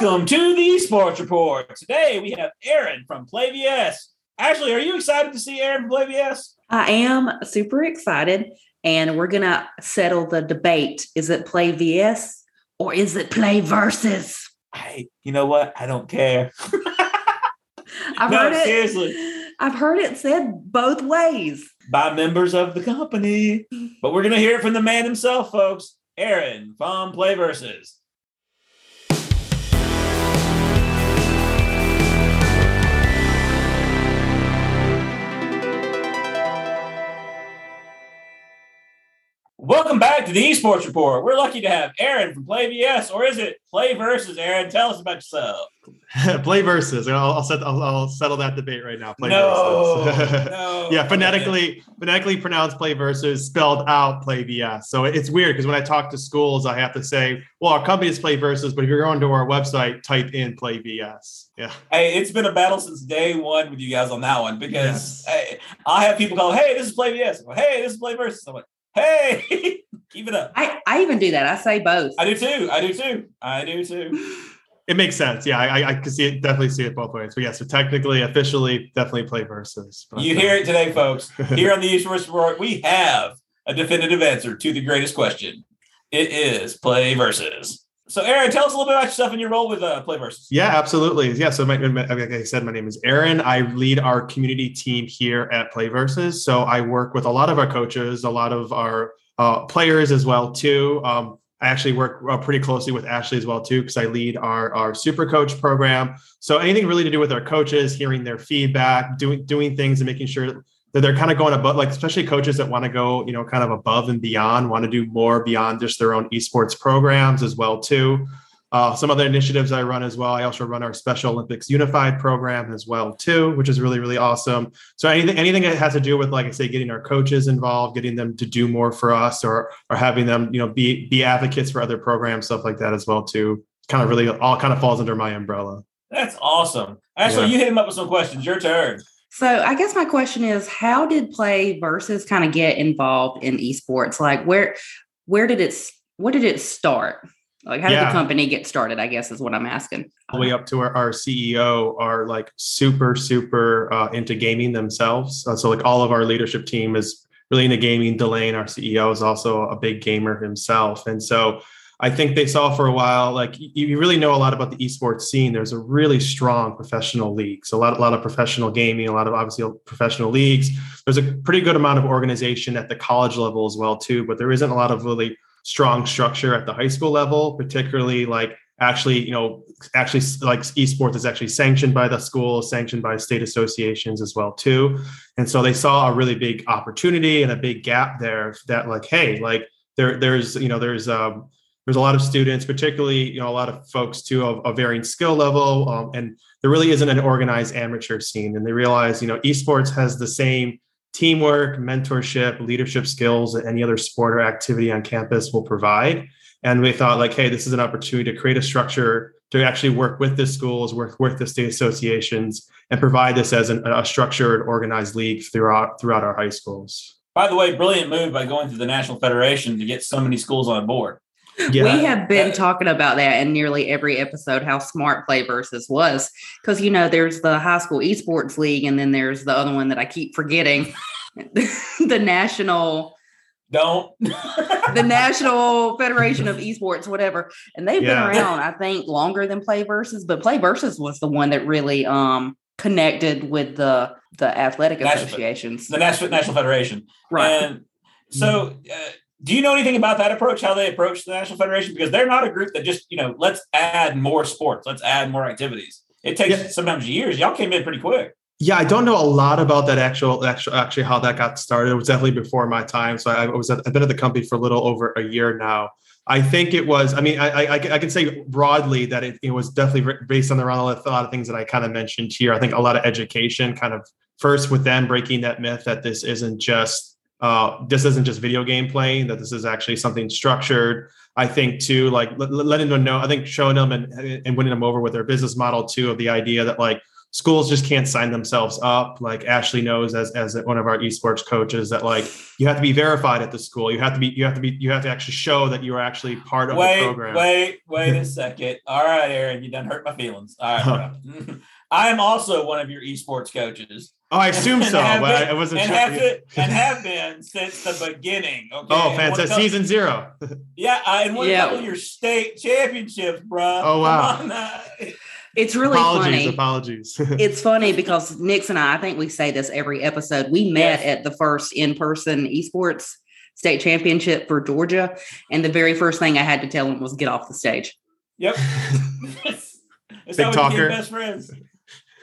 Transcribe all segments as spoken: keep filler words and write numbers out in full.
Welcome to the Esports Report. Today we have Aaron from PlayVS. Ashley, are you excited to see Aaron from PlayVS? I am super excited, and we're going to settle the debate. Is it PlayVS or is it PlayVersus? Hey, you know what? I don't care. I've no, heard it, seriously. I've heard it said both ways. By members of the company. But we're going to hear it from the man himself, folks. Aaron from PlayVersus. Welcome back to the Esports Report. We're lucky to have Aaron from PlayVS, or is it PlayVersus? Aaron, tell us about yourself. PlayVersus. I'll, I'll, set, I'll, I'll settle that debate right now. PlayVersus. No, no. Yeah, phonetically, phonetically pronounced PlayVersus, spelled out PlayVS. So it's weird because when I talk to schools, I have to say, well, our company is PlayVersus, but if you're going to our website, type in PlayVS. Yeah. Hey, it's been a battle since day one with you guys on that one because yes. I, I have people go, hey, this is PlayVS. Well, hey, this is PlayVersus. I'm like, hey, keep it up. I, I even do that. I say both. I do too. I do too. I do too. It makes sense. Yeah, I I can see it. Definitely see it both ways. But yeah, so technically, officially, definitely PlayVersus. But you hear it today, folks. Here on the Esports Report, we have a definitive answer to the greatest question. It is PlayVersus. So, Aaron, tell us a little bit about yourself and your role with uh, PlayVersus. Yeah, absolutely. Yeah, so my, my, like I said, my name is Aaron. I lead our community team here at PlayVersus. So I work with a lot of our coaches, a lot of our uh, players as well, too. Um, I actually work uh, pretty closely with Ashley as well, too, because I lead our, our Super Coach program. So anything really to do with our coaches, hearing their feedback, doing doing things and making sure that they're kind of going above, like especially coaches that want to go, you know, kind of above and beyond, want to do more beyond just their own esports programs as well, too. Uh, some other initiatives I run as well. I also run our Special Olympics Unified program as well, too, which is really, really awesome. So anything anything that has to do with, like I say, getting our coaches involved, getting them to do more for us or or having them, you know, be be advocates for other programs, stuff like that as well, too. Kind of really all kind of falls under my umbrella. That's awesome. Actually, yeah. You hit him up with some questions. Your turn. So I guess my question is, how did PlayVersus kind of get involved in esports? Like, where, where did it, what did it start? Like, how did yeah. the company get started, I guess, is what I'm asking. All the way up to our, our C E O are, like, super, super uh, into gaming themselves. Uh, so, like, all of our leadership team is really into gaming. Delane, our C E O, is also a big gamer himself. And so I think they saw for a while, like, you really know a lot about the esports scene. There's a really strong professional leagues, a lot, a lot of professional gaming, a lot of obviously professional leagues. There's a pretty good amount of organization at the college level as well, too, but there isn't a lot of really strong structure at the high school level, particularly like actually, you know, actually like esports is actually sanctioned by the school, sanctioned by state associations as well, too. And so they saw a really big opportunity and a big gap there that like, hey, like there, there's, you know, there's, um, There's a lot of students, particularly, you know, a lot of folks, too, of a varying skill level. Um, and there really isn't an organized amateur scene. And they realize, you know, esports has the same teamwork, mentorship, leadership skills that any other sport or activity on campus will provide. And we thought like, hey, this is an opportunity to create a structure to actually work with the schools, work with the state associations, and provide this as an, a structured, organized league throughout throughout our high schools. By the way, brilliant move by going through the National Federation to get so many schools on board. Yeah. We have been talking about that in nearly every episode, how smart PlayVersus was. Because, you know, there's the high school esports league, and then there's the other one that I keep forgetting, the national. Don't. the National Federation of Esports, whatever. And they've yeah. been around, I think, longer than PlayVersus. But PlayVersus was the one that really um, connected with the, the athletic national, associations. The National, national Federation. Right. And so uh, do you know anything about that approach, how they approach the National Federation? Because they're not a group that just, you know, let's add more sports. Let's add more activities. It takes yeah. sometimes years. Y'all came in pretty quick. Yeah, I don't know a lot about that actual, actual, actually how that got started. It was definitely before my time. So I was, I've been at the company for a little over a year now. I think it was, I mean, I I, I can say broadly that it, it was definitely based on around a lot of things that I kind of mentioned here. I think a lot of education kind of first with them breaking that myth that this isn't just, Uh, this isn't just video game playing, that this is actually something structured. I think, too, like letting them know, I think showing them and, and winning them over with their business model, too, of the idea that like schools just can't sign themselves up. Like Ashley knows as, as one of our esports coaches that like you have to be verified at the school. You have to be, you have to be, you have to actually show that you're actually part of wait, the program. Wait, wait, wait a second. All right, Aaron, you done hurt my feelings. All right, bro. I am also one of your esports coaches. Oh, I assume so, been, but I wasn't and sure. Have been, and have been since the beginning. Okay? Oh, and fantastic. Couple, season zero. Yeah, I won yeah. a couple of your state championships, bro. Oh, wow. Come on. It's really apologies, funny. Apologies. It's funny because Nix and I, I think we say this every episode, we met yes. at the first in-person esports state championship for Georgia. And the very first thing I had to tell him was get off the stage. Yep. That's Big how we talker. Became best friends.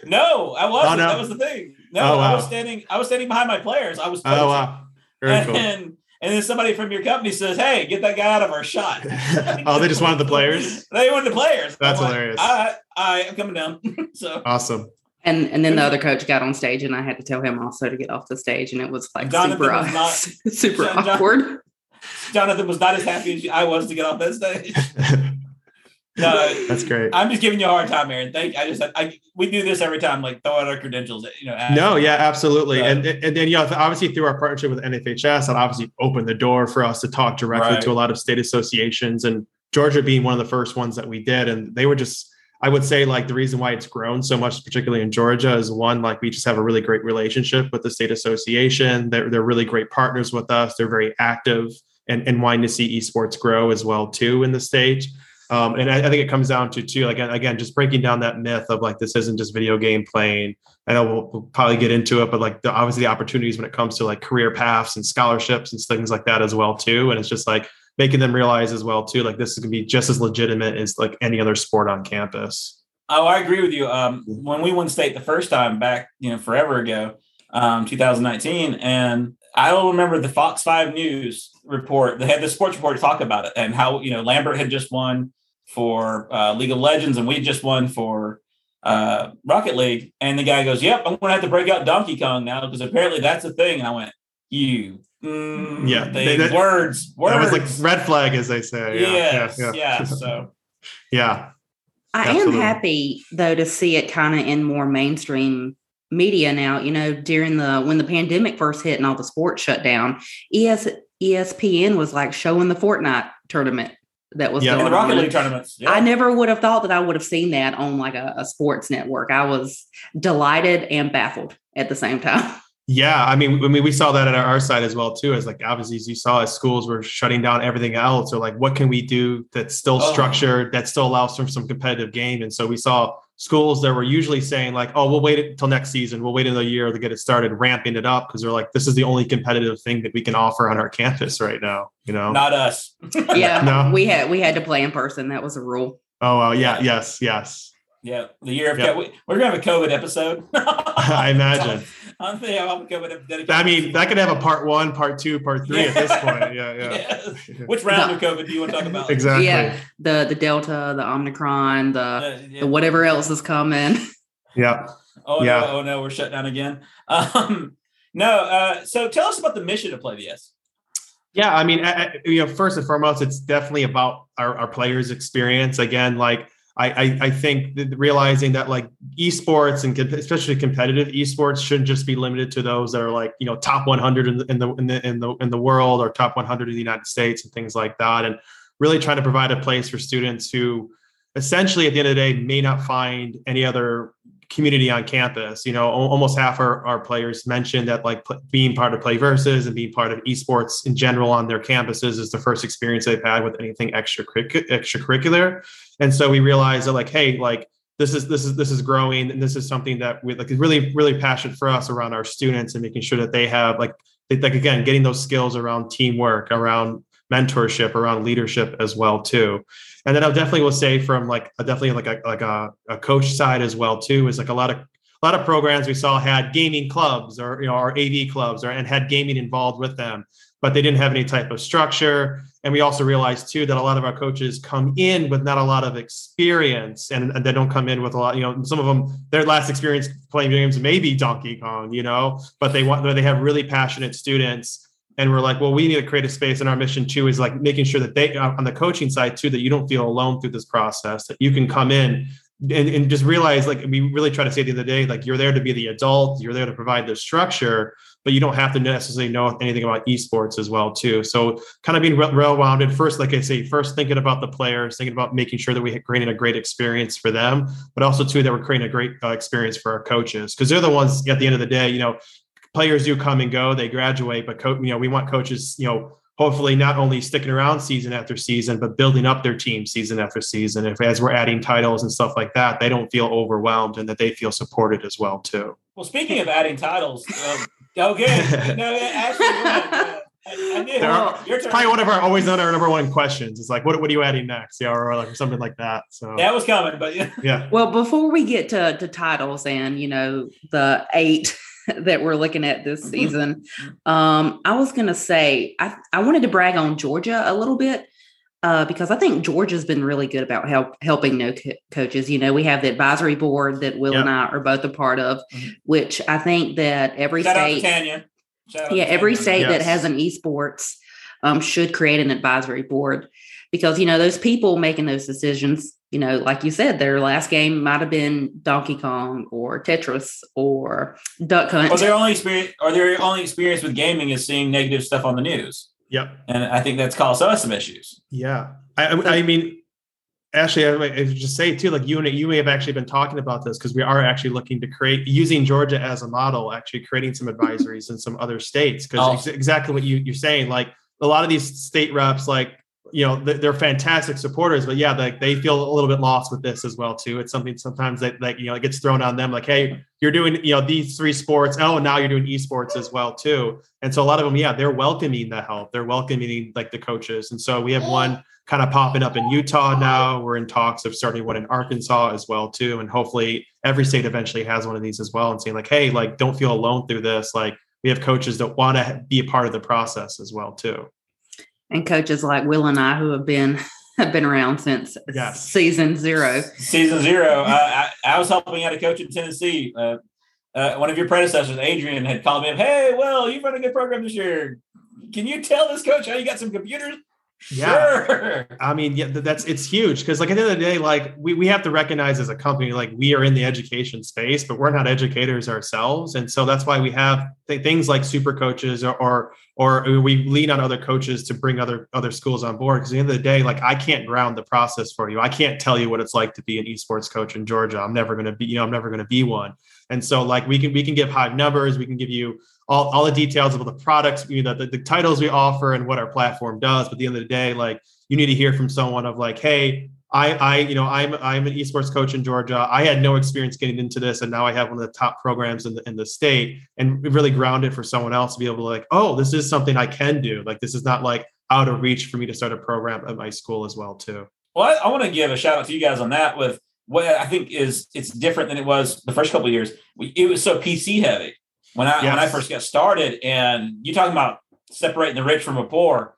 No, I wasn't. Oh, no. That was the thing. No, oh, wow. I was standing, I was standing behind my players. I was coaching. Oh, wow. Very and, cool. and And then somebody from your company says, "Hey, get that guy out of our shot." Oh, they just wanted the players. They wanted the players. That's I'm hilarious. Like, I, I, I'm coming down. So awesome. And and then the other coach got on stage, and I had to tell him also to get off the stage, and it was like Jonathan super, was not, super Jonathan, awkward. Jonathan was not as happy as I was to get off that stage. No, that's great. I'm just giving you a hard time, Aaron. Thank. I just, I we do this every time, like throw out our credentials. You know. No, yeah, absolutely, so, and and then you know, obviously through our partnership with N F H S, that obviously opened the door for us to talk directly right. to a lot of state associations, and Georgia being one of the first ones that we did, and they were just, I would say, like the reason why it's grown so much, particularly in Georgia, is one, like we just have a really great relationship with the state association. They're they're really great partners with us. They're very active and and wanting to see esports grow as well too in the state. Um, and I, I think it comes down to, too, like, again, just breaking down that myth of, like, this isn't just video game playing. I know we'll, we'll probably get into it, but, like, the, obviously the opportunities when it comes to, like, career paths and scholarships and things like that as well, too. And it's just, like, making them realize as well, too, like, this is going to be just as legitimate as, like, any other sport on campus. Oh, I agree with you. Um, when we won state the first time back, you know, forever ago, um, two thousand nineteen, and I don't remember the Fox five News report. They had the sports report to talk about it and how, you know, Lambert had just won for uh, League of Legends, and we just won for uh, Rocket League. And the guy goes, "Yep, I'm going to have to break out Donkey Kong now because apparently that's a thing." And I went, "You, mm, yeah, they, that, words, words." That was like red flag, as they say. Yes, yeah, yeah, yeah. yeah so, yeah, I absolutely. am happy though to see it kind of in more mainstream media now. You know, during the when the pandemic first hit and all the sports shut down, E S, E S P N was like showing the Fortnite tournament. That was yeah, going the Rocket League tournaments. Yeah. I never would have thought that I would have seen that on like a, a sports network. I was delighted and baffled at the same time. Yeah, I mean, I mean, we saw that at our side as well too. As like obviously, as you saw, as schools were shutting down everything else, so like, what can we do that's still oh. structured, that still allows for some competitive game? And so we saw schools that were usually saying like, "Oh, we'll wait until next season. We'll wait another year to get it started," ramping it up because they're like, "This is the only competitive thing that we can offer on our campus right now." You know, not us. yeah, no? we had we had to play in person. That was a rule. Oh, uh, yeah, yeah, yes, yes. Yeah, the year of yep. COVID. We're going to have a COVID episode. I imagine. I'm thinking I'm COVID I mean, that could have a part one, part two, part three yeah. at this point. Yeah, yeah. Yes. Which round the, of COVID do you want to talk about? Exactly. Yeah, the the Delta, the Omicron, the, uh, yeah. the whatever else is coming. Yeah. Oh, yeah. no, oh, no, we're shut down again. Um, no, uh, so tell us about the mission of PlayVS. Yeah, I mean, I, I, you know, first and foremost, it's definitely about our, our players' experience. Again, like, I, I think that realizing that like esports and especially competitive esports shouldn't just be limited to those that are like, you know, top one hundred in the, in the, in the, in the, in the world or top one hundred in the United States and things like that. And really trying to provide a place for students who essentially at the end of the day may not find any other community on campus. You know, almost half our, our players mentioned that like pl- being part of PlayVS and being part of esports in general on their campuses is the first experience they've had with anything extracurric- extracurricular. And so we realized that like, hey, like this is this is this is growing, and this is something that we like is really really passionate for us around our students and making sure that they have like they, like again getting those skills around teamwork, around mentorship, around leadership as well too. And then I definitely will say from like a definitely like a like a, a coach side as well too is like a lot of a lot of programs we saw had gaming clubs or you know or A V clubs or and had gaming involved with them, but they didn't have any type of structure. And we also realized too that a lot of our coaches come in with not a lot of experience, and, and they don't come in with a lot. You know, some of them their last experience playing games may be Donkey Kong, you know, but they want they have really passionate students. And we're like, well, we need to create a space. And our mission, too, is like making sure that they on the coaching side, too, that you don't feel alone through this process, that you can come in and, and just realize, like, we really try to say at the end of the day, like, you're there to be the adult, you're there to provide the structure, but you don't have to necessarily know anything about esports as well, too. So kind of being well-rounded first, like I say, first thinking about the players, thinking about making sure that we had created a great experience for them, but also, too, that we're creating a great uh, experience for our coaches, because they're the ones at the end of the day, you know, players do come and go, they graduate, but, co- you know, we want coaches, you know, hopefully not only sticking around season after season, but building up their team season after season. If as we're adding titles and stuff like that, they don't feel overwhelmed and that they feel supported as well, too. Well, speaking of adding titles, um, okay, no, Ashley, uh, I, I did. Are, it's probably one of our always on our number one questions. It's like, what, what are you adding next? Yeah, or like something like that. So that was coming, but yeah. yeah. Well, before we get to, to titles and, you know, the eight that we're looking at this season. Um, I was going to say, I, I wanted to brag on Georgia a little bit uh, because I think Georgia's been really good about help, helping new co- coaches. You know, we have the advisory board that Will yep. and I are both a part of, mm-hmm. which I think that every Shout state, yeah, every state yes. that has an esports um, should create an advisory board because, you know, those people making those decisions, you know, like you said, their last game might have been Donkey Kong or Tetris or Duck Hunt. Or their only experience, or their only experience with gaming is seeing negative stuff on the news. Yep. And I think that's caused us some issues. Yeah. I, so, I mean, Ashley, I would just say, too, like you and you may have actually been talking about this because we are actually looking to create, using Georgia as a model, actually creating some advisories in some other states. Because oh. exactly what you, you're saying, like a lot of these state reps, like, you know, they're fantastic supporters, but yeah, like they feel a little bit lost with this as well, too. It's something sometimes that, like, you know, it gets thrown on them, like, hey, you're doing, you know, these three sports. Oh, and now you're doing esports as well, too. And so a lot of them, yeah, they're welcoming the help. They're welcoming like the coaches. And so we have one kind of popping up in Utah now. We're in talks of starting one in Arkansas as well, too. And hopefully every state eventually has one of these as well and saying like, hey, like, don't feel alone through this. Like we have coaches that want to be a part of the process as well, too. And coaches like Will and I, who have been have been around since yes. season zero. Season zero. I, I, I was helping out a coach in Tennessee. Uh, uh, one of your predecessors, Adrian, had called me up. Hey, Will, you've run a good program this year. Can you tell this coach how you got some computers? Yeah. Sure. I mean, yeah, that's, it's huge. Cause like at the end of the day, like we, we have to recognize as a company, like we are in the education space, but we're not educators ourselves. And so that's why we have th- things like super coaches or, or, or we lean on other coaches to bring other, other schools on board. Cause at the end of the day, like I can't ground the process for you. I can't tell you what it's like to be an esports coach in Georgia. I'm never going to be, you know, I'm never going to be one. And so like we can, we can give high numbers. We can give you All, all the details of the products, you know, the, the titles we offer and what our platform does. But at the end of the day, like you need to hear from someone of like, hey, I, I, you know, I'm, I'm an esports coach in Georgia. I had no experience getting into this. And now I have one of the top programs in the, in the state, and really grounded for someone else to be able to like, oh, this is something I can do. Like, this is not like out of reach for me to start a program at my school as well, too. Well, I, I want to give a shout out to you guys on that with what I think is it's different than it was the first couple of years. We, it was so P C heavy. When I yes. when I first got started, and you're talking about separating the rich from the poor,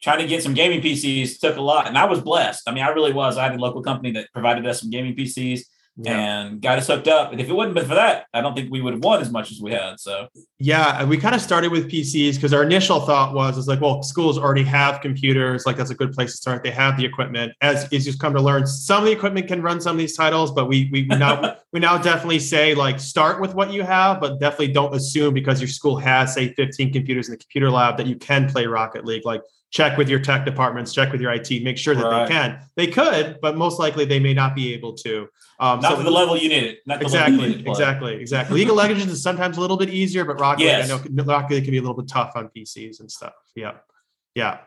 trying to get some gaming P Cs took a lot. And I was blessed. I mean, I really was. I had a local company that provided us some gaming P Cs yeah. and got us hooked up. And if it wouldn't been for that, I don't think we would have won as much as we had. So yeah, we kind of started with P Cs because our initial thought was, is like, well, schools already have computers. Like that's a good place to start. They have the equipment. As is just come to learn, some of the equipment can run some of these titles, but we we now we now definitely say like start with what you have, but definitely don't assume because your school has say fifteen computers in the computer lab that you can play Rocket League. Like check with your tech departments, check with your I T, make sure that right. they can. They could, but most likely they may not be able to. Um, not so to the level you need it. Not the exactly, level you need it, exactly, exactly. League of Legends is sometimes a little bit easier, but Rocket yes. League, I know Rocket League can be a little bit tough on P Cs and stuff. Yeah, yeah.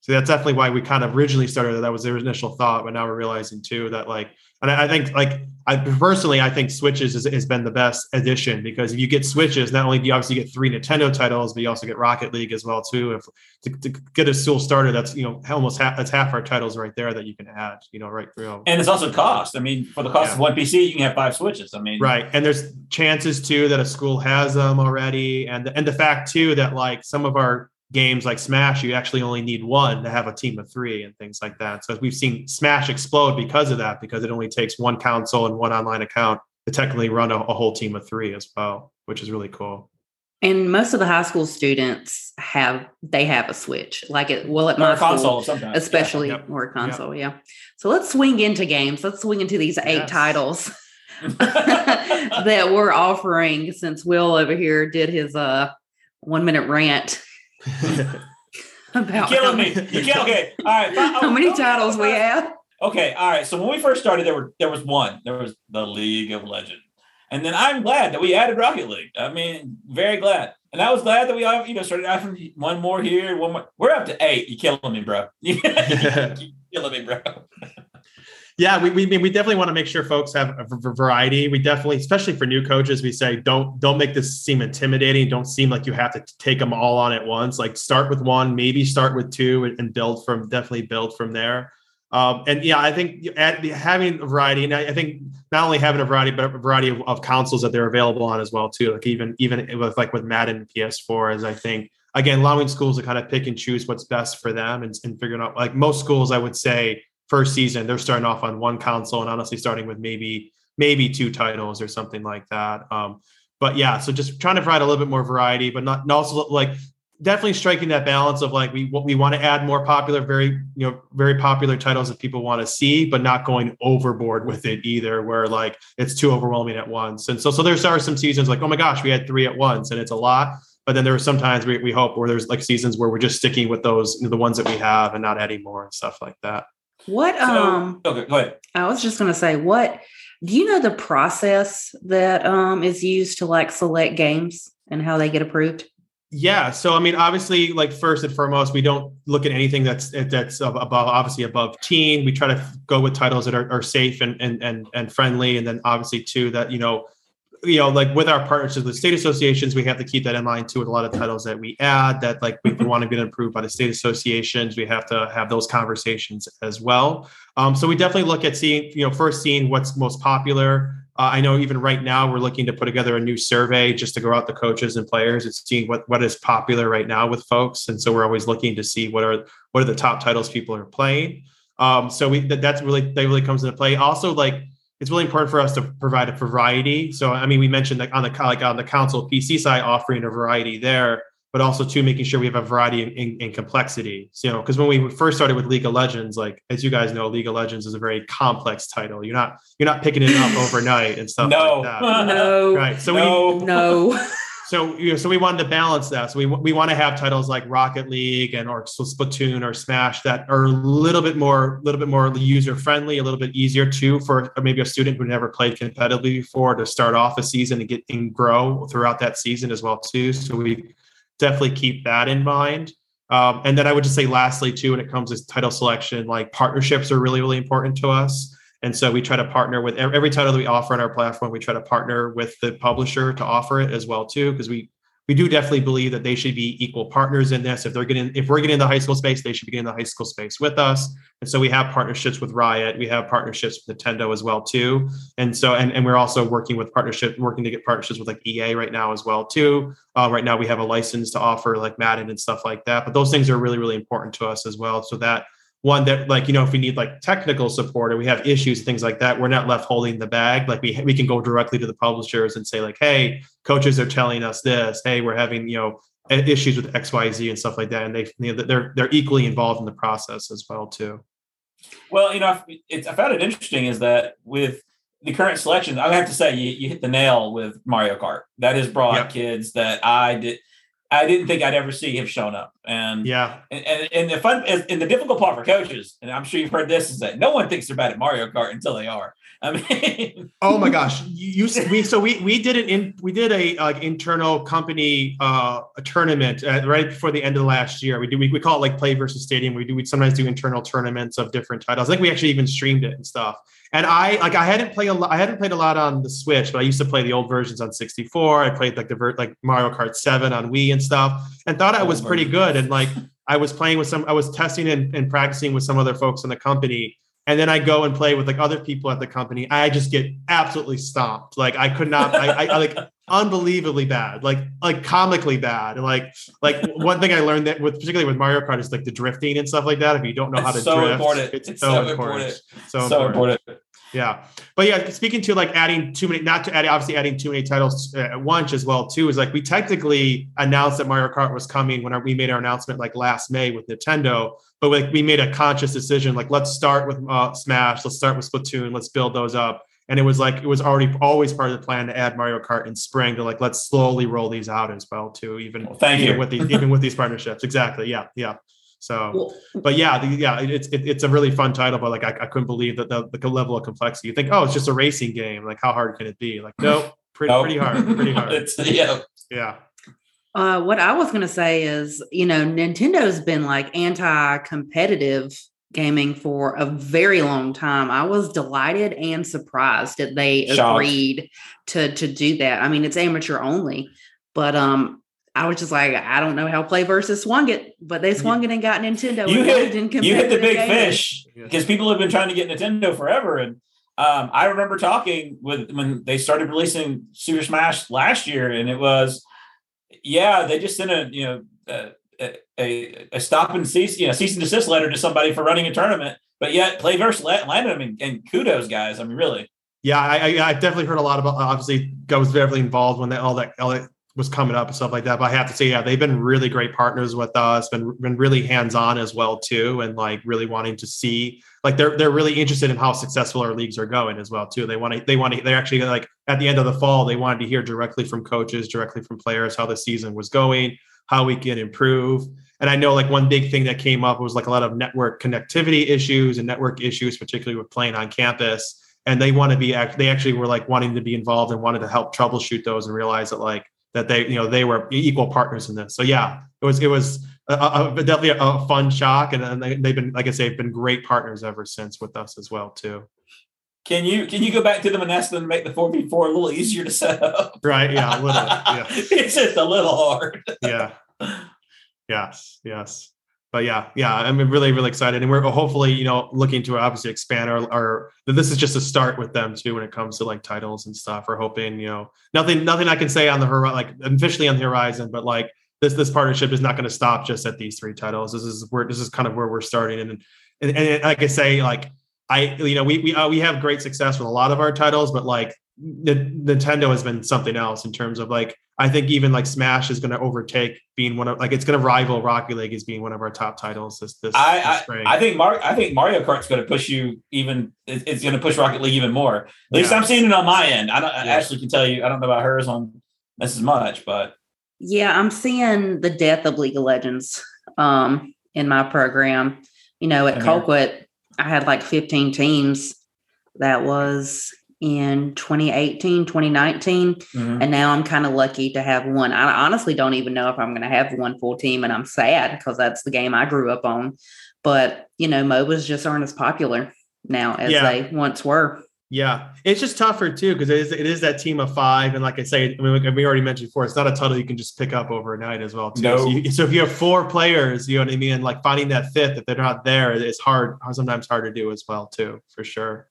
So that's definitely why we kind of originally started. That was their initial thought, but now we're realizing too that like, and I think like I personally, I think Switches has, has been the best addition because if you get Switches, not only do you obviously get three Nintendo titles, but you also get Rocket League as well too. If to, to get a school starter, that's you know almost half, that's half our titles right there that you can add, you know, right through. And it's also cost. I mean, for the cost yeah. of one P C, you can have five Switches. I mean, right. And there's chances too that a school has them already, and the, and the fact too that like some of our games like Smash, you actually only need one to have a team of three and things like that. So we've seen Smash explode because of that, because it only takes one console and one online account to technically run a, a whole team of three as well, which is really cool. And most of the high school students have, they have a Switch. Like, it, well, at my or a school, console sometimes. Especially, yeah. Yep. Or a console, yep. Yeah. So let's swing into games. Let's swing into these eight yes. titles that we're offering, since Will over here did his uh, one-minute rant. about You're killing me. You're killing okay. All right. How oh, many oh, titles oh, we have? Okay. All right. So when we first started, there were there was one. There was the League of Legends. And then I'm glad that we added Rocket League. I mean, very glad. And I was glad that we all, you know, started out from one more here, one more. We're up to eight. You're killing me, bro. You're killing me, bro. Yeah, we we we definitely want to make sure folks have a variety. We definitely, especially for new coaches, we say don't don't make this seem intimidating. Don't seem like you have to take them all on at once. Like, start with one, maybe start with two, and, and build from definitely build from there. Um, and yeah, I think having a variety, and I think not only having a variety, but a variety of, of consoles that they're available on as well too. Like even even with like with Madden and P S four, as I think again allowing schools to kind of pick and choose what's best for them and, and figuring out, like most schools, I would say. First season, they're starting off on one console and honestly starting with maybe maybe two titles or something like that. Um, but yeah, so just trying to provide a little bit more variety, but not and also like definitely striking that balance of like we we want to add more popular, very you know very popular titles that people want to see, but not going overboard with it either, where like it's too overwhelming at once. And so so there are some seasons like, oh my gosh, we had three at once and it's a lot. But then there are sometimes we we hope where there's like seasons where we're just sticking with those you know, the ones that we have and not adding more and stuff like that. What um so, okay, go ahead. I was just gonna say, what do you know the process that um is used to like select games and how they get approved? Yeah, so I mean, obviously, like first and foremost, we don't look at anything that's that's above obviously above teen. We try to go with titles that are, are safe and, and and and friendly, and then obviously too that you know you know like with our partnerships with state associations, we have to keep that in mind too. With a lot of titles that we add that like we want to get approved by the state associations, we have to have those conversations as well. Um, so we definitely look at seeing you know first seeing what's most popular. Uh, I know even right now we're looking to put together a new survey just to go out to coaches and players and seeing what what is popular right now with folks. And so we're always looking to see what are what are the top titles people are playing. Um, so we that, that's really that really comes into play. Also like. It's really important for us to provide a variety. So, I mean, we mentioned like on the like on the console P C side, offering a variety there, but also too making sure we have a variety in, in, in complexity. So, you know, because when we first started with League of Legends, like as you guys know, League of Legends is a very complex title. You're not you're not picking it up overnight and stuff no. like that. No, right? So no. we no. So you know, so we wanted to balance that. So we we want to have titles like Rocket League and or Splatoon or Smash that are a little bit more, little bit more user friendly, a little bit easier too for maybe a student who never played competitively before to start off a season and get and grow throughout that season as well too. So we definitely keep that in mind. Um, and then I would just say, lastly too, when it comes to title selection, like partnerships are really really important to us. And so we try to partner with every title that we offer on our platform. We try to partner with the publisher to offer it as well, too, because we we do definitely believe that they should be equal partners in this. If they're getting if we're getting in the high school space, they should be getting in the high school space with us. And so we have partnerships with Riot. We have partnerships with Nintendo as well, too. And so and, and we're also working with partnership, working to get partnerships with like E A right now as well, too. Uh, right now, we have a license to offer like Madden and stuff like that. But those things are really, really important to us as well. So that. One that like, you know, if we need like technical support or we have issues, things like that, we're not left holding the bag. Like we we can go directly to the publishers and say like, hey, coaches are telling us this. Hey, we're having, you know, issues with X, Y, Z and stuff like that. And they, you know, they're, they're equally involved in the process as well, too. Well, you know, it's, I found it interesting is that with the current selection, I have to say you, you hit the nail with Mario Kart. That is broad yep. kids that I did. I didn't think I'd ever see him shown up. And yeah. And, and, and the fun and the difficult part for coaches, and I'm sure you've heard this, is that no one thinks they're bad at Mario Kart until they are. I mean, oh my gosh. You, you we so we we did an in we did a like internal company uh a tournament at, right before the end of last year. We do we, we call it like Play versus Stadium. We do we sometimes do internal tournaments of different titles. I think we actually even streamed it and stuff. And I like I hadn't played a lot, I hadn't played a lot on the Switch, but I used to play the old versions on sixty-four. I played like the like Mario Kart seven on Wii and stuff, and thought I was pretty good. And like I was playing with some, I was testing and, and practicing with some other folks in the company. And then I go and play with like other people at the company. I just get absolutely stomped. Like I could not, I, I like unbelievably bad, like, like comically bad. And like, like one thing I learned that with, particularly with Mario Kart is like the drifting and stuff like that. If you don't know how to drift, it's so important. So important. Yeah. But yeah, speaking to like adding too many, not to add, obviously adding too many titles at once as well too, is like we technically announced that Mario Kart was coming when our, we made our announcement like last May with Nintendo, but like we made a conscious decision, like let's start with uh, Smash, let's start with Splatoon, let's build those up. And it was like, it was already always part of the plan to add Mario Kart in spring to like, let's slowly roll these out as well too, even, well, thank even you. with these, even with these partnerships. Exactly. Yeah. Yeah. So, but yeah, the, yeah, it's it, it's a really fun title, but like I, I couldn't believe that the, the level of complexity. You think, oh, it's just a racing game. Like, how hard can it be? Like, nope, pretty nope. pretty hard, pretty hard. It's, yeah, yeah. Uh, what I was gonna say is, you know, Nintendo's been like anti-competitive gaming for a very long time. I was delighted and surprised that they Shocked. agreed to to do that. I mean, it's amateur only, but um. I was just like, I don't know how PlayVS swung it, but they swung it and got Nintendo. You, hit, you hit the big gaming. fish because people have been trying to get Nintendo forever. And um, I remember talking with when they started releasing Super Smash last year, and it was, yeah, they just sent a you know a, a, a stop and cease you know cease and desist letter to somebody for running a tournament, but yet PlayVS landed them, and, and kudos, guys. I mean, really. Yeah, I, I definitely heard a lot about. Obviously, I was heavily involved when that all that all that. was coming up and stuff like that. But I have to say, yeah, they've been really great partners with us, been been really hands-on as well too. And like really wanting to see, like they're, they're really interested in how successful our leagues are going as well too. They want to, they want to, they're actually like at the end of the fall, they wanted to hear directly from coaches, directly from players, how the season was going, how we can improve. And I know like one big thing that came up was like a lot of network connectivity issues and network issues, particularly with playing on campus. And they want to be, they actually were like wanting to be involved and wanted to help troubleshoot those and realize that like, that they, you know, they were equal partners in this. So yeah, it was, it was a, a, definitely a, a fun shock. And, and they, they've been, like I say, been great partners ever since with us as well too. Can you, can you go back to them and ask them to make the four v four a little easier to set up? Right. Yeah. A little, yeah. It's just a little hard. Yeah. Yes. Yes. But yeah, yeah, I'm really, really excited. And we're hopefully, you know, looking to obviously expand our, our, this is just a start with them too, when it comes to like titles and stuff. We're hoping, you know, nothing, nothing I can say on the horizon, like officially on the horizon, but like this, this partnership is not going to stop just at these three titles. This is where, this is kind of where we're starting. And, and, and like I say, like I, you know, we, we, uh, we have great success with a lot of our titles, but like the Nintendo has been something else in terms of like, I think even like Smash is going to overtake being one of like it's going to rival Rocket League as being one of our top titles this this, I, this spring. I, I think Mar- I think Mario Kart's going to push you even. It's going to push Rocket League even more. At yeah. least I'm seeing it on my end. I don't. Yeah. Ashley can tell you. I don't know about hers on this as much, but yeah, I'm seeing the death of League of Legends um, in my program. You know, at Colquitt, I had like fifteen teams. That was. In twenty eighteen, twenty nineteen, mm-hmm. and now I'm kind of lucky to have one. I honestly don't even know if I'm going to have one full team, and I'm sad because that's the game I grew up on. But, you know, MOBAs just aren't as popular now as yeah. they once were. Yeah, it's just tougher, too, because it is, it is that team of five. And like I say, I mean, we already mentioned before, it's not a title you can just pick up overnight as well, too. No. So, you, so if you have four players, you know what I mean? And like finding that fifth, if they're not there, it's hard, sometimes hard to do as well, too, for sure.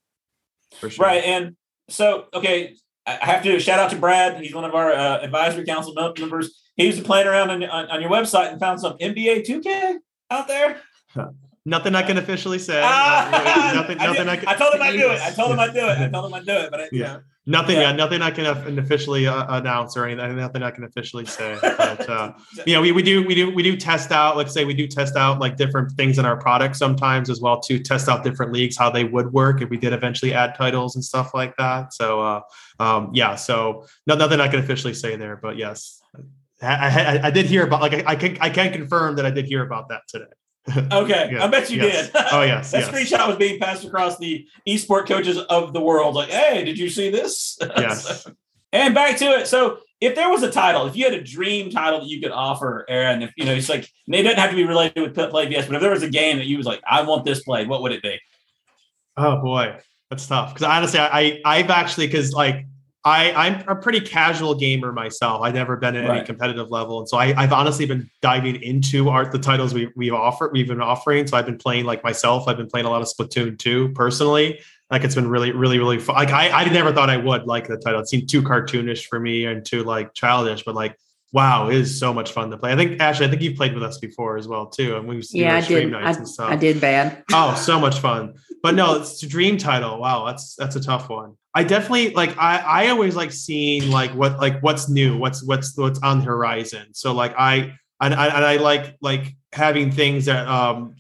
For sure. Right. And so, okay, I have to shout out to Brad. He's one of our uh, advisory council members. He was playing around on, on, on your website and found some N B A two K out there. Huh. Nothing I can officially say. Ah, not really. nothing, I, nothing I, can, I told him I'd do it. I told him I'd do it. I told him I'd do it. But I, yeah. yeah. Nothing, yeah. yeah, nothing I can officially uh, announce or anything. Nothing I can officially say. But uh, you know, we, we do we do we do test out. Let's say we do test out like different things in our product sometimes as well to test out different leagues how they would work if we did eventually add titles and stuff like that. So uh, um, yeah, so no, nothing I can officially say there. But yes, I, I, I did hear about like I, I can I can confirm that I did hear about that today. Okay, yeah. I bet you yes. did. Oh yes, that yes. screenshot was being passed across the esports coaches of the world. Like, hey, did you see this? Yes. So, and back to it. So, if there was a title, if you had a dream title that you could offer, Aaron, if you know, it's like it doesn't have to be related with PlayVS, but if there was a game that you was like, I want this played, what would it be? Oh boy, that's tough. Because honestly, I I've actually because like. I, I'm a pretty casual gamer myself. I've never been at right. any competitive level. And so I, I've honestly been diving into art, the titles we, we've offered, we've been offering. So I've been playing like myself. I've been playing a lot of Splatoon two personally. Like it's been really, really, really fun. Like I, I never thought I would like the title. It seemed too cartoonish for me and too like childish, but like WoW is so much fun to play. I think, Ashley, I think you've played with us before as well, too. And we've seen yeah, stream nights I, and stuff. I did bad. Oh, so much fun. But no, it's a dream title. Wow, that's that's a tough one. I definitely like I, I always like seeing like what like what's new, what's what's what's on the horizon. So like I and I, and I like like having things that um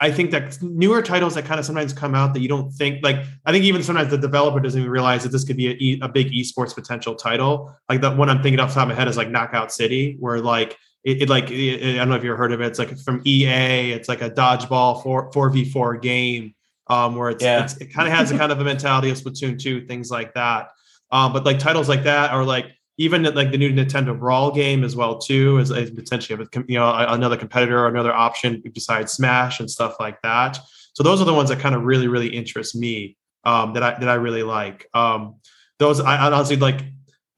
I think that newer titles that kind of sometimes come out that you don't think, like, I think even sometimes the developer doesn't even realize that this could be a, e- a big esports potential title. Like that one I'm thinking off the top of my head is like Knockout City, where like, it, it like, it, I don't know if you've heard of it. It's like from E A, it's like a dodgeball four, 4v4 game um, where it's, yeah. it's it kind of has a kind of a mentality of Splatoon two, things like that. Um, but like titles like that are like, even like the new Nintendo Brawl game as well, too, is, is potentially you know another competitor or another option besides Smash and stuff like that. So those are the ones that kind of really, really interest me um, that I that I really like. Um, those I honestly like.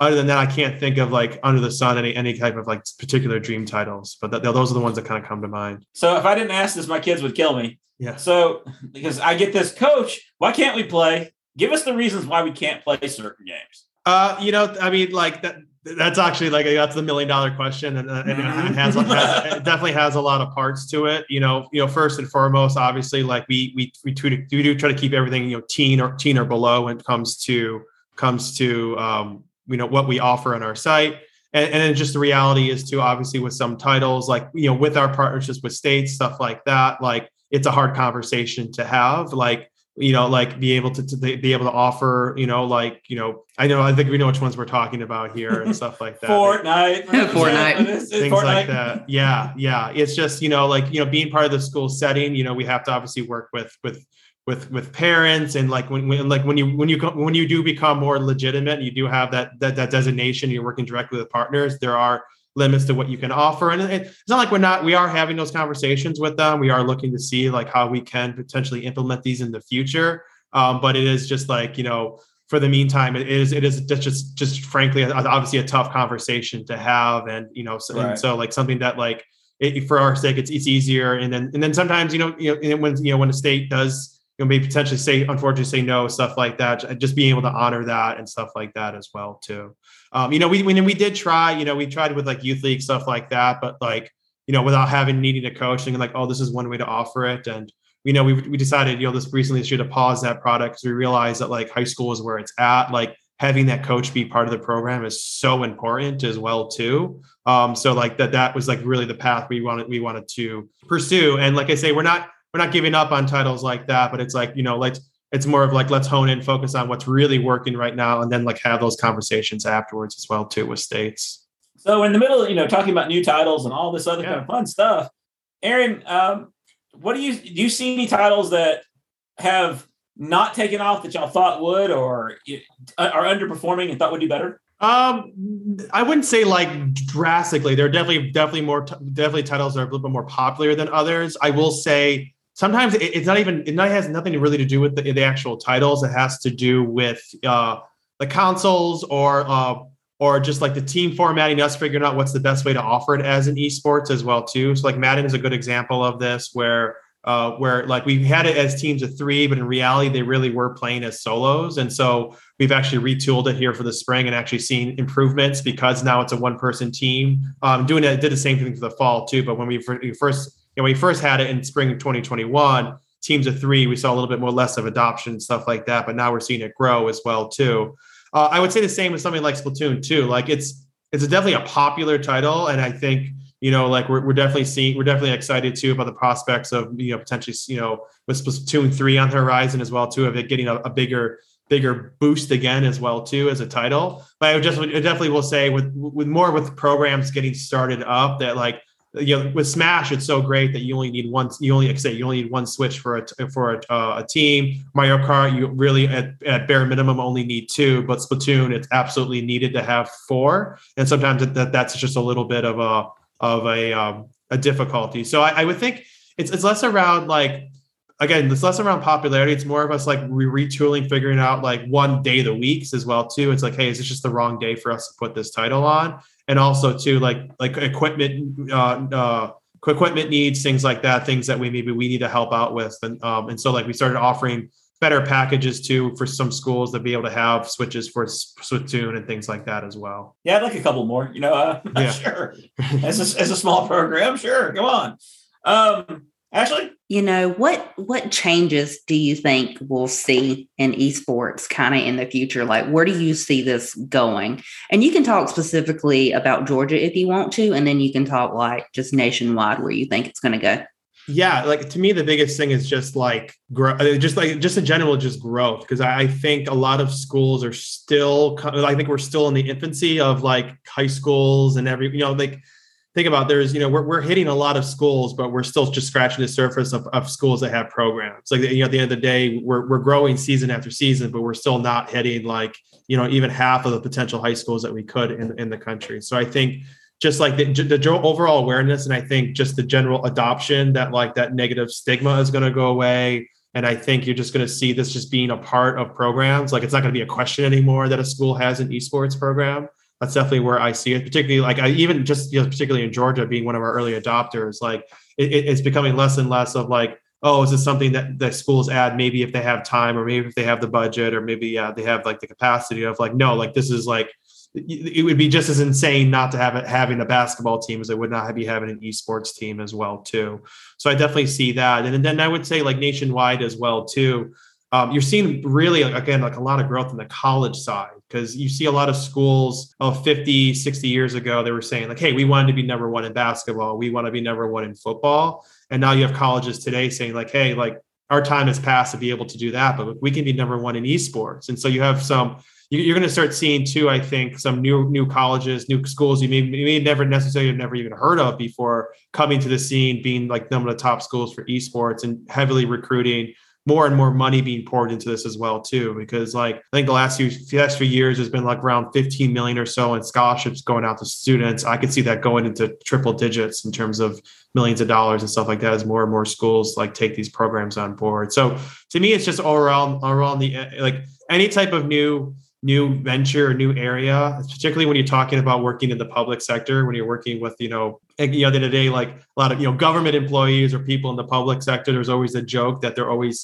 Other than that, I can't think of like under the sun any any type of like particular dream titles. But th- those are the ones that kind of come to mind. So if I didn't ask this, my kids would kill me. Yeah. So because I get this, coach, why can't we play? Give us the reasons why we can't play certain games. Uh, you know, I mean, like that, that's actually like, that's the million dollar question. And, and it has, has it definitely has a lot of parts to it. You know, you know, first and foremost, obviously, like we, we, we, do, we do try to keep everything, you know, teen or teen or below when it comes to, comes to, um, you know, what we offer on our site. And, and then just the reality is too, obviously with some titles, like, you know, with our partnerships with states, stuff like that, like it's a hard conversation to have, like, you know, like be able to, to be able to offer, you know, like, you know, I know, I think we know which ones we're talking about here and stuff like that. Fortnite. Fortnite. Things Fortnite. like that. Yeah. Yeah. It's just, you know, like, you know, being part of the school setting, you know, we have to obviously work with, with, with, with parents. And like, when, when like when you, when you, when you do become more legitimate, you do have that, that, that designation, you're working directly with partners. There are limits to what you can offer. And it's not like we're not, we are having those conversations with them. We are looking to see like how we can potentially implement these in the future. Um, but it is just like, you know, for the meantime, it is, it is just, just frankly, obviously a tough conversation to have. And, you know, so, right. and so like something that like it, for our sake, it's, it's easier. And then, and then sometimes, you know, you know, and when, you know, when a state does, you know, maybe potentially say, unfortunately say no, stuff like that, just being able to honor that and stuff like that as well, too. Um, you know, we, when we did try, you know, we tried with like youth league, stuff like that, but like, you know, without having needing a coach and like, oh, this is one way to offer it. And, you know, we we decided, you know, this recently this year to pause that product because we realized that like high school is where it's at. Like having that coach be part of the program is so important as well, too. Um, so like that, that was like really the path we wanted, we wanted to pursue. And like I say, we're not, we're not giving up on titles like that, but it's like, you know, like it's more of like, let's hone in, focus on what's really working right now. And then like have those conversations afterwards as well, too, with states. So in the middle, you know, talking about new titles and all this other yeah. kind of fun stuff, Aaron, um, what do you, do you see any titles that have not taken off that y'all thought would, or are underperforming and thought would do better? Um, I wouldn't say like drastically. There are definitely, definitely more, t- definitely titles that are a little bit more popular than others. I will say, sometimes it's not even, it has nothing really to do with the, the actual titles. It has to do with uh, the consoles or uh, or just like the team formatting, us figuring out what's the best way to offer it as an esports as well, too. So like Madden is a good example of this where uh, where like we had it as teams of three, but in reality, they really were playing as solos. And so we've actually retooled it here for the spring and actually seen improvements because now it's a one person team. Um, doing it did the same thing for the fall, too. But when we, we first... You know, when we first had it in spring of twenty twenty-one, teams of three, we saw a little bit more less of adoption and stuff like that. But now we're seeing it grow as well, too. Uh, I would say the same with something like Splatoon two. Like it's it's definitely a popular title. And I think, you know, like we're, we're definitely seeing we're definitely excited, too, about the prospects of, you know, potentially, you know, with Splatoon three on the horizon as well, too, of it getting a, a bigger bigger boost again as well, too, as a title. But I would just I definitely will say with with more with programs getting started up that like. You know, with Smash, it's so great that you only need one. You only like I say you only need one switch for a for a, uh, a team. Mario Kart, you really at, at bare minimum only need two. But Splatoon, it's absolutely needed to have four. And sometimes that that's just a little bit of a of a um, a difficulty. So I, I would think it's it's less around like again, it's less around popularity. It's more of us like retooling, figuring out like one day of the weeks as well too. It's like, hey, is this just the wrong day for us to put this title on? And also too, like like equipment, uh, uh, equipment needs, things like that, things that we maybe we need to help out with, and um, and so like we started offering better packages too for some schools to be able to have switches for Splatoon and things like that as well. Yeah, I'd like a couple more, you know, uh, yeah. Sure. As a, as a small program, sure. Come on. Um, Ashley? You know, what what changes do you think we'll see in esports kind of in the future? Like, where do you see this going? And you can talk specifically about Georgia if you want to, and then you can talk like just nationwide where you think it's going to go. Yeah, like to me, the biggest thing is just like grow, just like just in general, just growth. Because I think a lot of schools are still, I think we're still in the infancy of like high schools and every, you know, like think about there's, you know, we're we're hitting a lot of schools, but we're still just scratching the surface of, of schools that have programs. Like, you know, at the end of the day, we're we're growing season after season, but we're still not hitting like, you know, even half of the potential high schools that we could in in the country. So I think. Just like the, the overall awareness. And I think just the general adoption that like that negative stigma is going to go away. And I think you're just going to see this just being a part of programs. Like it's not going to be a question anymore that a school has an esports program. That's definitely where I see it, particularly like I even just, you know, particularly in Georgia being one of our early adopters, like it, it's becoming less and less of like, oh, is this something that the schools add maybe if they have time or maybe if they have the budget or maybe uh, they have like the capacity of like, no, like this is like, it would be just as insane not to have it having a basketball team as it would not be having an esports team as well too. So I definitely see that. And then I would say like nationwide as well too. Um, you're seeing really, again, like a lot of growth in the college side because you see a lot of schools of fifty, sixty years ago, they were saying like, hey, we wanted to be number one in basketball. We want to be number one in football. And now you have colleges today saying like, hey, like our time has passed to be able to do that, but we can be number one in esports. And so you have some, you're going to start seeing too, I think, some new new colleges, new schools you may, you may never necessarily have never even heard of before coming to the scene, being like some of the top schools for esports and heavily recruiting, more and more money being poured into this as well too. Because like I think the last few last few years has been like around fifteen million or so in scholarships going out to students. I could see that going into triple digits in terms of millions of dollars and stuff like that as more and more schools like take these programs on board. So to me, it's just all around all around the like any type of new. new venture, or new area, particularly when you're talking about working in the public sector, when you're working with, you know, at the end of the day, like a lot of, you know, government employees or people in the public sector, there's always a joke that they're always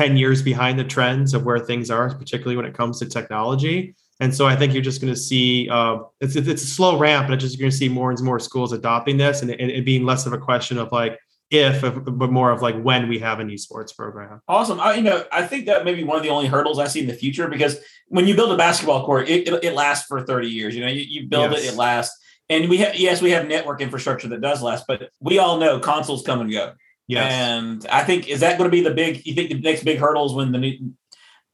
ten years behind the trends of where things are, particularly when it comes to technology. And so I think you're just going to see, uh, it's, it's a slow ramp, but just going to see more and more schools adopting this and it being less of a question of like, if, but more of like when we have an esports program. Awesome. I, you know, I think that may be one of the only hurdles I see in the future, because when you build a basketball court, it, it, it lasts for thirty years. You know, you, you build yes. it, it lasts. And we have, yes, we have network infrastructure that does last, but we all know consoles come and go. Yes. And I think, is that going to be the big, you think the next big hurdles when the new,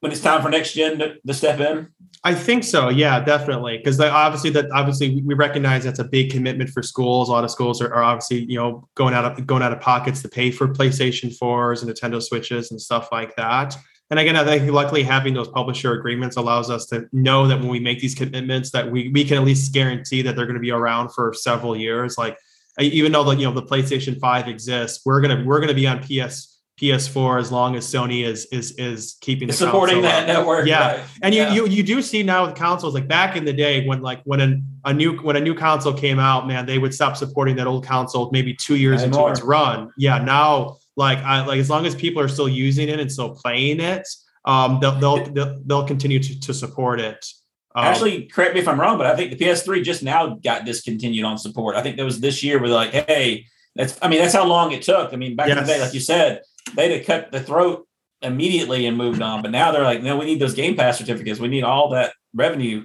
when it's time for next gen to, to step in? I think so. Yeah, definitely. Because obviously that obviously we recognize that's a big commitment for schools. A lot of schools are, are obviously, you know, going out of going out of pockets to pay for PlayStation fours and Nintendo Switches and stuff like that. And again, I think luckily having those publisher agreements allows us to know that when we make these commitments that we, we can at least guarantee that they're going to be around for several years. Like even though the, you know, the PlayStation five exists, we're going to we're going to be on P S P S four as long as Sony is is is keeping the supporting that network. Yeah, right. And you, yeah. you you do see now with consoles, like back in the day when like when a, a new when a new console came out, man, they would stop supporting that old console maybe two years into its run. Yeah, now like I like as long as people are still using it and still playing it, um, they'll they'll they'll, they'll continue to, to support it. Um, Actually, correct me if I'm wrong, but I think the P S three just now got discontinued on support. I think that was this year where they're like, hey, that's I mean that's how long it took. I mean back yes. in the day, like you said. They'd have cut the throat immediately and moved on. But now they're like, no, we need those Game Pass certificates. We need all that revenue.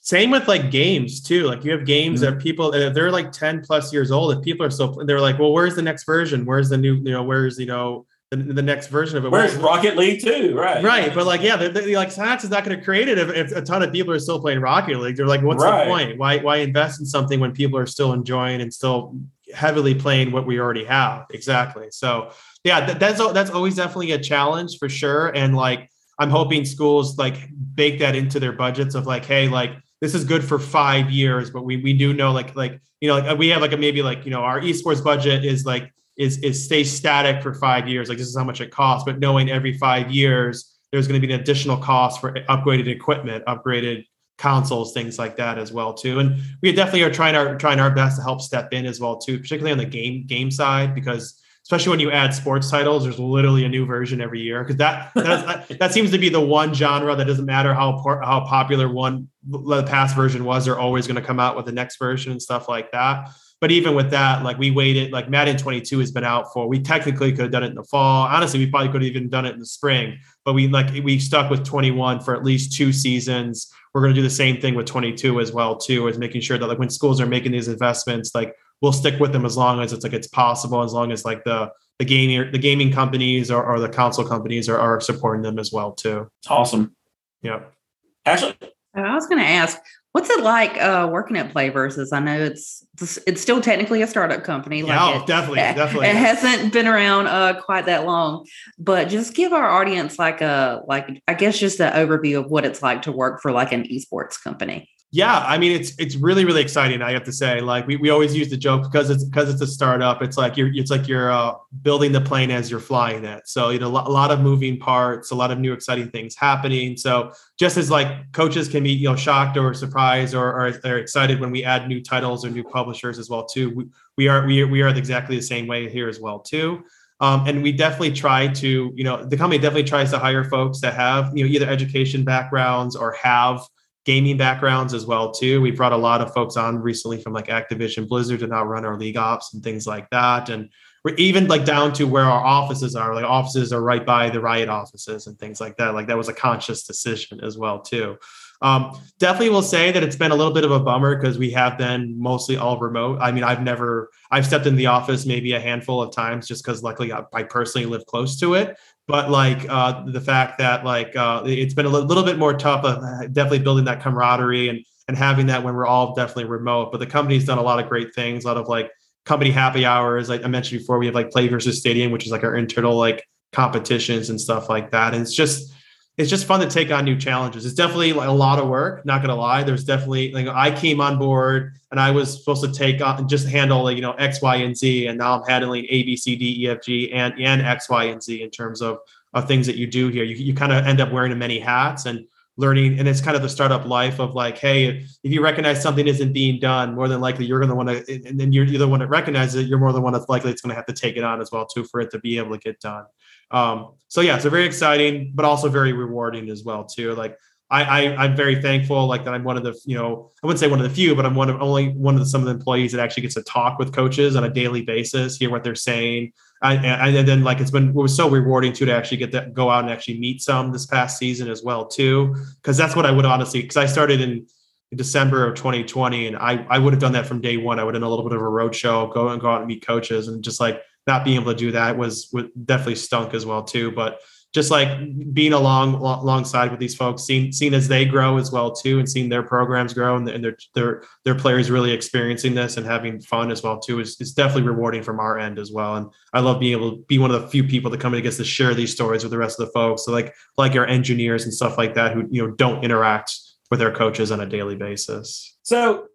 Same with like games too. Like you have games mm-hmm. that people, if they're like ten plus years old, if people are still, they're like, well, where's the next version? Where's the new, you know, where's, you know, the, the next version of it? Where's Rocket League too? Right. Right. But like, yeah, they're, they're like science is not going to create it if, if a ton of people are still playing Rocket League. They're like, what's right. the point? Why, why invest in something when people are still enjoying and still heavily playing what we already have? Exactly. So yeah, that's that's always definitely a challenge for sure. And like, I'm hoping schools like bake that into their budgets of like, hey, like this is good for five years, but we we do know like like you know like we have like a maybe like you know our esports budget is like is is stay static for five years. Like this is how much it costs, but knowing every five years there's going to be an additional cost for upgraded equipment, upgraded consoles, things like that as well too. And we definitely are trying our trying our best to help step in as well too, particularly on the game game side because. especially when you add sports titles, there's literally a new version every year. Cause that, that's, that seems to be the one genre that doesn't matter how how popular one, the past version was, they're always going to come out with the next version and stuff like that. But even with that, like we waited, like Madden twenty-two has been out for, we technically could have done it in the fall. Honestly, we probably could have even done it in the spring, but we like, we stuck with twenty-one for at least two seasons. We're going to do the same thing with twenty-two as well, too, is making sure that like when schools are making these investments, like we'll stick with them as long as it's like, it's possible, as long as like the, the game, the gaming companies or, or the console companies are, are supporting them as well, too. Awesome. Yeah. Ashley, I was going to ask, what's it like uh, working at PlayVS? I know it's it's still technically a startup company. Like yeah, oh, it, definitely, definitely. It hasn't been around uh, quite that long, but just give our audience like a like I guess just an overview of what it's like to work for like an esports company. Yeah, I mean it's it's really really exciting. I have to say, like we, we always use the joke because it's because it's a startup. It's like you're it's like you're uh, building the plane as you're flying it. So you know a lot, a lot of moving parts, a lot of new exciting things happening. So just as like coaches can be, you know, shocked or surprised or, or they're excited when we add new titles or new publishers as well too. We, we are we we are exactly the same way here as well too. Um, and we definitely try to, you know, the company definitely tries to hire folks that have, you know, either education backgrounds or have gaming backgrounds as well too. We brought a lot of folks on recently from like Activision Blizzard to now run our league ops and things like that. And we're even like down to where our offices are, like offices are right by the Riot offices and things like that. Like that was a conscious decision as well too. Um, definitely will say that it's been a little bit of a bummer because we have been mostly all remote. I mean, I've never, I've stepped in the office maybe a handful of times just because luckily I, I personally live close to it. But like uh, the fact that like uh, it's been a little bit more tough of definitely building that camaraderie and, and having that when we're all definitely remote. But the company's done a lot of great things, a lot of like company happy hours. Like I mentioned before, we have like PlayVS Stadium, which is like our internal like competitions and stuff like that. And it's just, it's just fun to take on new challenges. It's definitely like a lot of work, not going to lie. There's definitely like I came on board and I was supposed to take on just handle like, you know, X, Y, and Z. And now I'm handling A, B, C, D, E, F, G and, and X, Y, and Z in terms of, of things that you do here. You, you kind of end up wearing many hats and learning. And it's kind of the startup life of like, hey, if, if you recognize something isn't being done, more than likely you're going to want to, and then you're the one that recognizes it. You're more the one that's likely it's going to have to take it on as well too, for it to be able to get done. Um, so yeah, so very exciting, but also very rewarding as well too. Like I, I, I'm very thankful, like that I'm one of the, you know, I wouldn't say one of the few, but I'm one of only one of the, some of the employees that actually gets to talk with coaches on a daily basis, hear what they're saying. I, and, and then like, it's been, it was so rewarding too, to actually get to go out and actually meet some this past season as well too. Cause that's what I would honestly, cause I started in December of twenty twenty and I, I would have done that from day one. I would have done a little bit of a roadshow, go and go out and meet coaches and just like, not being able to do that was, was definitely stunk as well too, but just like being along alongside with these folks, seeing seeing as they grow as well too, and seeing their programs grow and, and their their their players really experiencing this and having fun as well too is, is definitely rewarding from our end as well. And I love being able to be one of the few people that come in and gets to share these stories with the rest of the folks. So like like our engineers and stuff like that who you know don't interact with their coaches on a daily basis. So.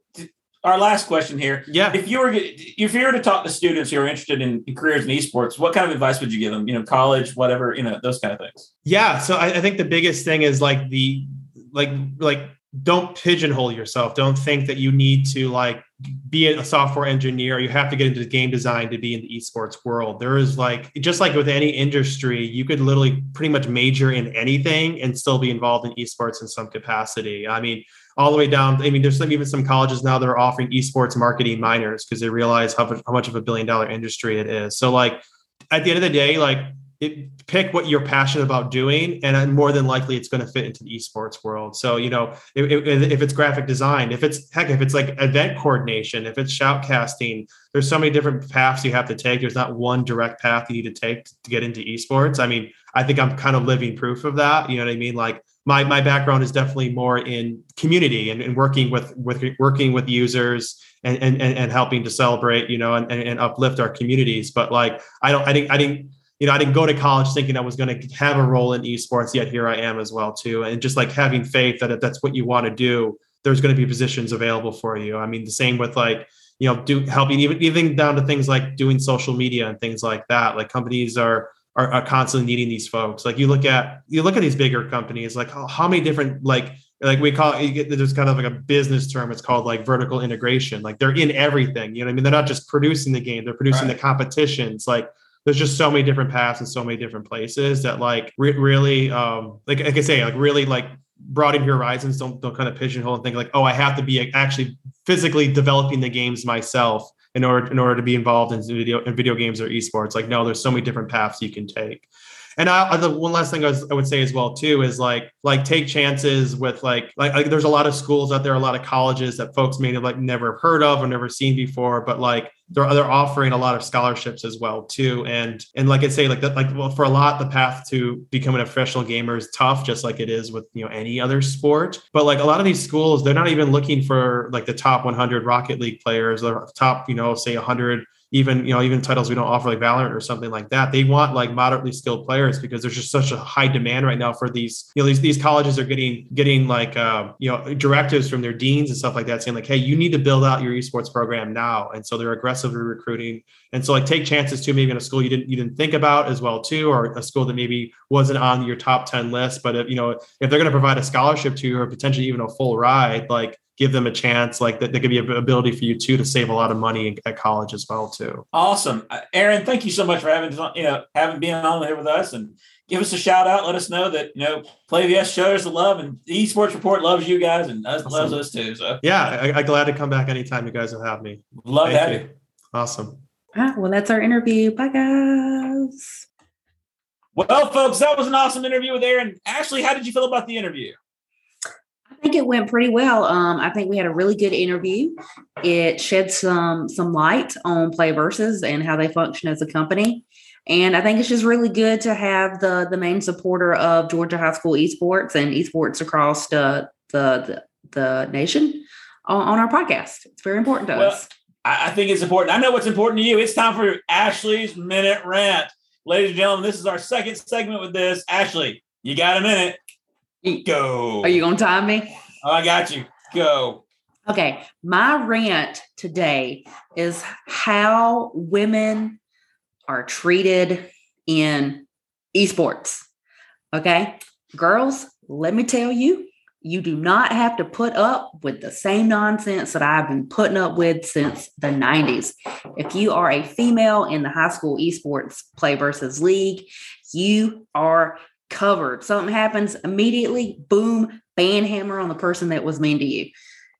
Our last question here. Yeah. If you were if you were to talk to students who are interested in, in careers in esports, what kind of advice would you give them? You know, college, whatever, you know, those kind of things. Yeah. So I, I think the biggest thing is like the like like don't pigeonhole yourself. Don't think that you need to like be a software engineer. You have to get into game design to be in the esports world. There is like just like with any industry, you could literally pretty much major in anything and still be involved in esports in some capacity. I mean. All the way down. I mean, there's some, even some colleges now that are offering esports marketing minors because they realize how, how much of a billion dollar industry it is. So like at the end of the day, like it, pick what you're passionate about doing and more than likely it's going to fit into the esports world. So, you know, if, if it's graphic design, if it's heck, if it's like event coordination, if it's shoutcasting, there's so many different paths you have to take. There's not one direct path you need to take to get into esports. I mean, I think I'm kind of living proof of that. You know what I mean? Like, My my background is definitely more in community and, and working with, with working with users and, and and helping to celebrate, you know, and, and uplift our communities. But like I don't I didn't I didn't you know I didn't go to college thinking I was going to have a role in esports. Yet here I am as well too. And just like having faith that if that's what you want to do, there's going to be positions available for you. I mean, the same with like you know do helping even even down to things like doing social media and things like that. Like companies are. Are, are constantly needing these folks. Like you look at you look at these bigger companies, like how, how many different like like we call it, there's kind of like a business term. It's called like vertical integration. Like they're in everything. You know what I mean? They're not just producing the game. They're producing right. The competitions. Like there's just so many different paths and so many different places that like re- really, um, like, like I say, like really like broaden your horizons. Don't don't kind of pigeonhole and think like, oh, I have to be actually physically developing the games myself in order in order to be involved in video in video games or esports. Like, no, there's so many different paths you can take. And I, the one last thing I, was, I would say as well too is like like take chances with like, like like there's a lot of schools out there, a lot of colleges that folks may have like never heard of or never seen before, but like they're they're offering a lot of scholarships as well too. And and like I say, like that like well for a lot the path to becoming a professional gamer is tough, just like it is with you know any other sport. But like a lot of these schools, they're not even looking for like the top one hundred Rocket League players, or top you know say one hundred. Even, you know, even titles we don't offer like Valorant or something like that. They want like moderately skilled players because there's just such a high demand right now for these, you know, these, these colleges are getting, getting like, uh, you know, directives from their deans and stuff like that saying like, hey, you need to build out your esports program now. And so they're aggressively recruiting. And so like take chances too, maybe in a school you didn't, you didn't think about as well too, or a school that maybe wasn't on your top ten list, but if, you know, if they're going to provide a scholarship to you or potentially even a full ride, like, give them a chance, like that there could be an ability for you too to save a lot of money at college as well too. Awesome. Aaron, thank you so much for having you know having been on here with us, and give us a shout out. Let us know that you know PlayVS shows the love, and the Esports Report loves you guys and us awesome. Loves us too. So yeah, I'm glad to come back anytime you guys will have me. Love thank to have you. you. Awesome. Ah, well, that's our interview. Bye guys. Well, folks, that was an awesome interview with Aaron. Ashley, how did you feel about the interview? I think it went pretty well. Um, I think we had a really good interview. It shed some some light on PlayVS and how they function as a company. And I think it's just really good to have the the main supporter of Georgia high school esports and esports across the the the, the nation on, on our podcast. It's very important to well, us. I think it's important. I know what's important to you. It's time for Ashley's Minute Rant. Ladies and gentlemen, this is our second segment with this. Ashley, you got a minute. Go. Are you going to time me? Oh, I got you. Go. Okay. My rant today is how women are treated in esports. Okay. Girls, let me tell you, you do not have to put up with the same nonsense that I've been putting up with since the nineties. If you are a female in the high school esports PlayVS league, you are covered. Something happens immediately, boom, ban hammer on the person that was mean to you.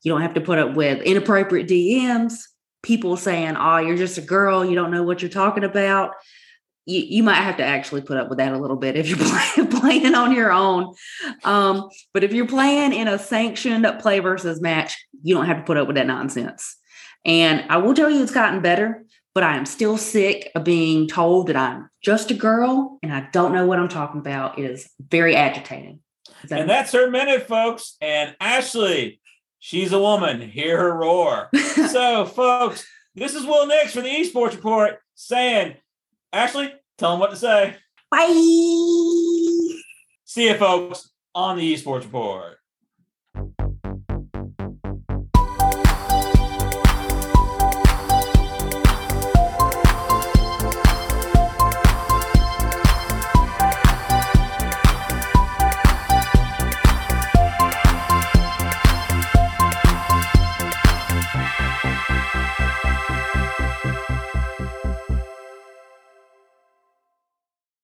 You don't have to put up with inappropriate D Ms, people saying, oh, you're just a girl, you don't know what you're talking about. You, you might have to actually put up with that a little bit if you're play, playing on your own. Um, but if you're playing in a sanctioned PlayVS match, you don't have to put up with that nonsense. And I will tell you it's gotten better, but I am still sick of being told that I'm just a girl and I don't know what I'm talking about. It is very agitating. Is that and it? That's her minute, folks. And Ashley, she's a woman. Hear her roar. So, folks, this is Will Nix for the Esports Report saying, Ashley, tell them what to say. Bye. See you, folks, on the Esports Report.